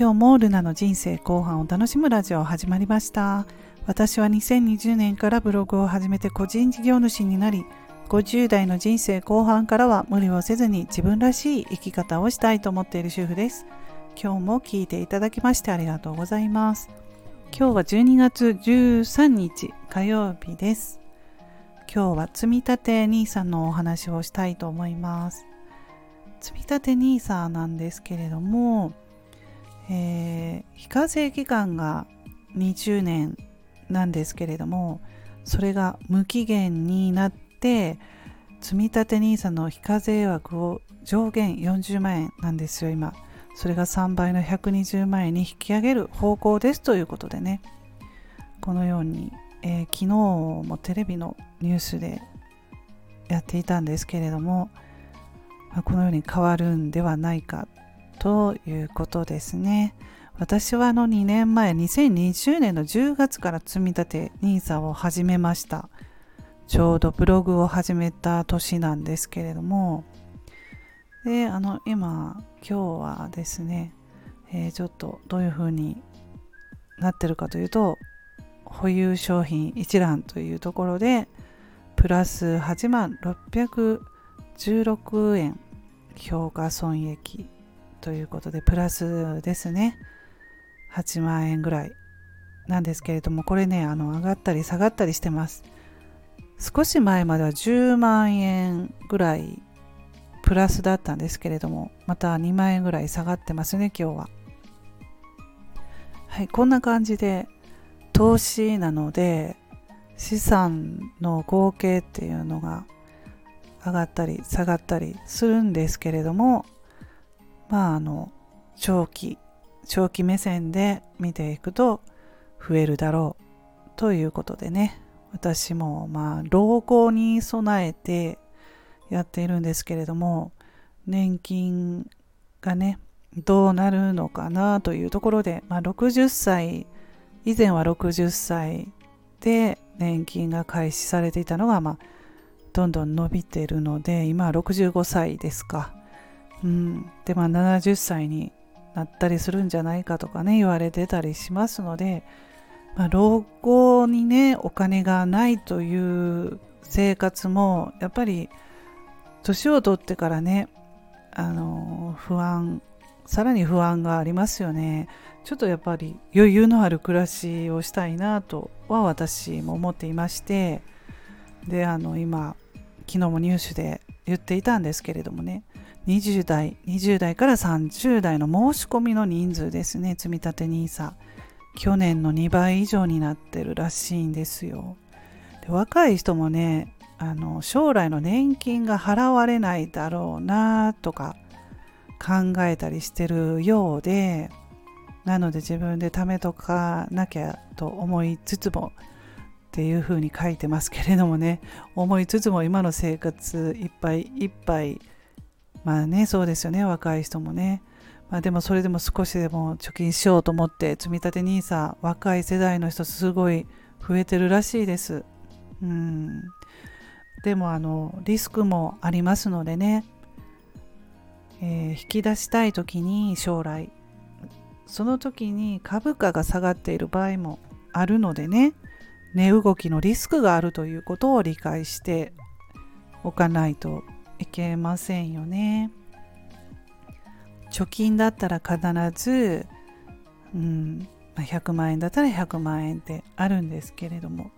今日もルナの人生後半を楽しむラジオ始まりました。私は2020年からブログを始めて個人事業主になり、50代の人生後半からは無理をせずに自分らしい生き方をしたいと思っている主婦です。今日も聞いていただきましてありがとうございます。今日は12月13日火曜日です。今日は積立 NISA のお話をしたいと思います。積立 NISA なんですけれども、非課税期間が20年なんですけれども、それが無期限になって積立 NISA の非課税枠を上限40万円なんですよ。今それが3倍の120万円に引き上げる方向ですということでね、このように、昨日もテレビのニュースでやっていたんですけれども、このように変わるんではないかということですね。私は2年前2020年の10月から積立 NISA を始めました。ちょうどブログを始めた年なんですけれども、で今日はですね、ちょっとどういう風になってるかというと、保有商品一覧というところでプラス8万616円評価損益ということでプラスですね、8万円ぐらいなんですけれども、これね上がったり下がったりしてます。少し前までは10万円ぐらいプラスだったんですけれども、また2万円ぐらい下がってますね今日は。はい、こんな感じで投資なので資産の合計っていうのが上がったり下がったりするんですけれども、長期目線で見ていくと増えるだろうということでね、私も老後に備えてやっているんですけれども、年金がねどうなるのかなというところで、60歳以前は60歳で年金が開始されていたのが、どんどん伸びているので今は65歳ですか、で70歳になったりするんじゃないかとかね言われてたりしますので、老後にねお金がないという生活もやっぱり年を取ってからねさらに不安がありますよね。ちょっとやっぱり余裕のある暮らしをしたいなとは私も思っていまして、で昨日もニュースで言っていたんですけれどもね、20代から30代の申し込みの人数ですね、積立 NISA去年の2倍以上になってるらしいんですよ。で若い人もね将来の年金が払われないだろうなとか考えたりしてるようで、なので自分で貯めとかなきゃと思いつつもっていう風に書いてますけれどもね、思いつつも今の生活いっぱいいっぱいそうですよね、若い人もね。でもそれでも少しでも貯金しようと思って積立 NISA 若い世代の人すごい増えてるらしいです。でもリスクもありますのでね、引き出したい時に将来その時に株価が下がっている場合もあるのでね、値動きのリスクがあるということを理解しておかないといけませんよね。貯金だったら必ず、100万円だったら100万円ってあるんですけれども、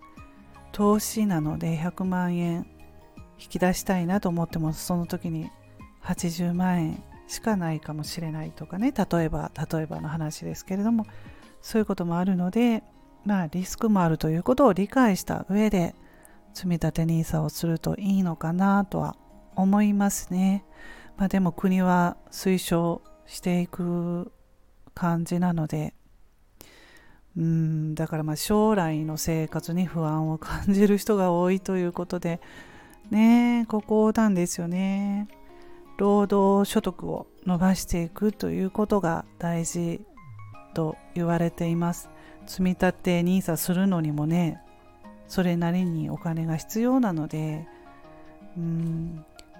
投資なので100万円引き出したいなと思ってもその時に80万円しかないかもしれないとかね、例えばの話ですけれども、そういうこともあるので、リスクもあるということを理解した上で積立 NISA をするといいのかなとは思いますね。でも国は推奨していく感じなので、だから将来の生活に不安を感じる人が多いということでね、ここなんですよね。労働所得を伸ばしていくということが大事と言われています。積立 NISA するのにもね、それなりにお金が必要なので、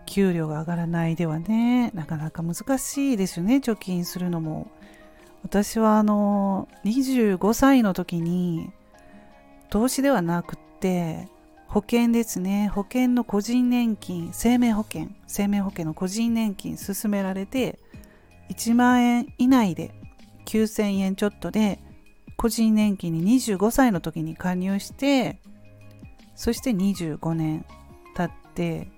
給料が上がらないではね、なかなか難しいですよね。貯金するのも私は25歳の時に投資ではなくって保険ですね、保険の個人年金、生命保険の個人年金勧められて1万円以内で9000円ちょっとで個人年金に25歳の時に加入して、そして25年経って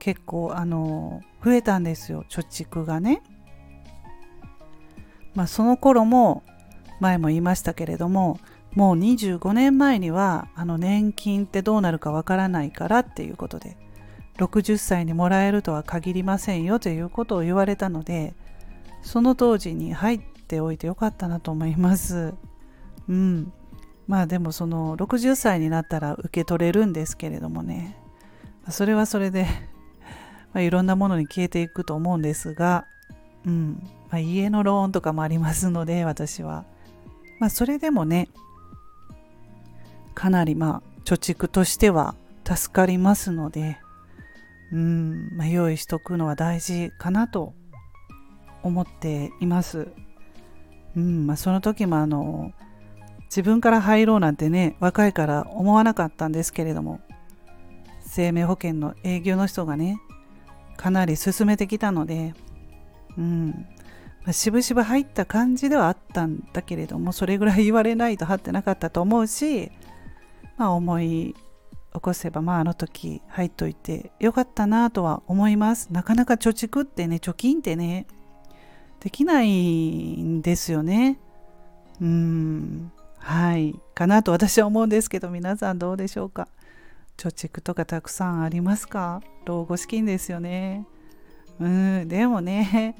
結構増えたんですよ、貯蓄がね。その頃も前も言いましたけれども、もう25年前には年金ってどうなるかわからないからっていうことで、60歳にもらえるとは限りませんよということを言われたので、その当時に入っておいてよかったなと思います。でもその60歳になったら受け取れるんですけれどもね、それはそれでいろんなものに消えていくと思うんですが、家のローンとかもありますので、私はそれでもね、かなり貯蓄としては助かりますので、用意しとくのは大事かなと思っています。その時も自分から入ろうなんてね、若いから思わなかったんですけれども、生命保険の営業の人がねかなり進めてきたので、しぶしぶ入った感じではあったんだけれども、それぐらい言われないと入ってなかったと思うし、思い起こせばあの時入っといてよかったなとは思います。なかなか貯蓄ってね、貯金ってねできないんですよね。かなと私は思うんですけど、皆さんどうでしょうか。貯蓄とかたくさんありますか。老後資金ですよね。でもね、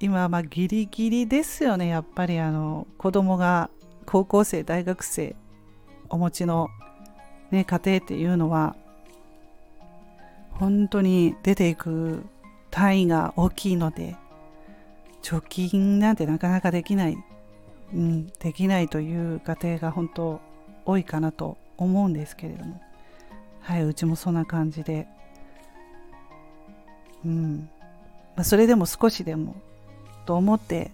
今はギリギリですよね。やっぱり子供が高校生大学生お持ちの、ね、家庭っていうのは本当に出ていく単位が大きいので、貯金なんてなかなかできない、できないという家庭が本当多いかなと思うんですけれども、うちもそんな感じで、それでも少しでもと思って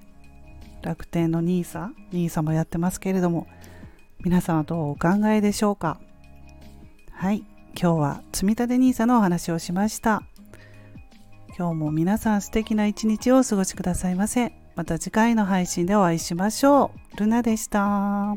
楽天のNISAもやってますけれども、皆さんはどうお考えでしょうか。今日は積み立てNISAのお話をしました。今日も皆さん素敵な一日をお過ごしくださいませ。また次回の配信でお会いしましょう。ルナでした。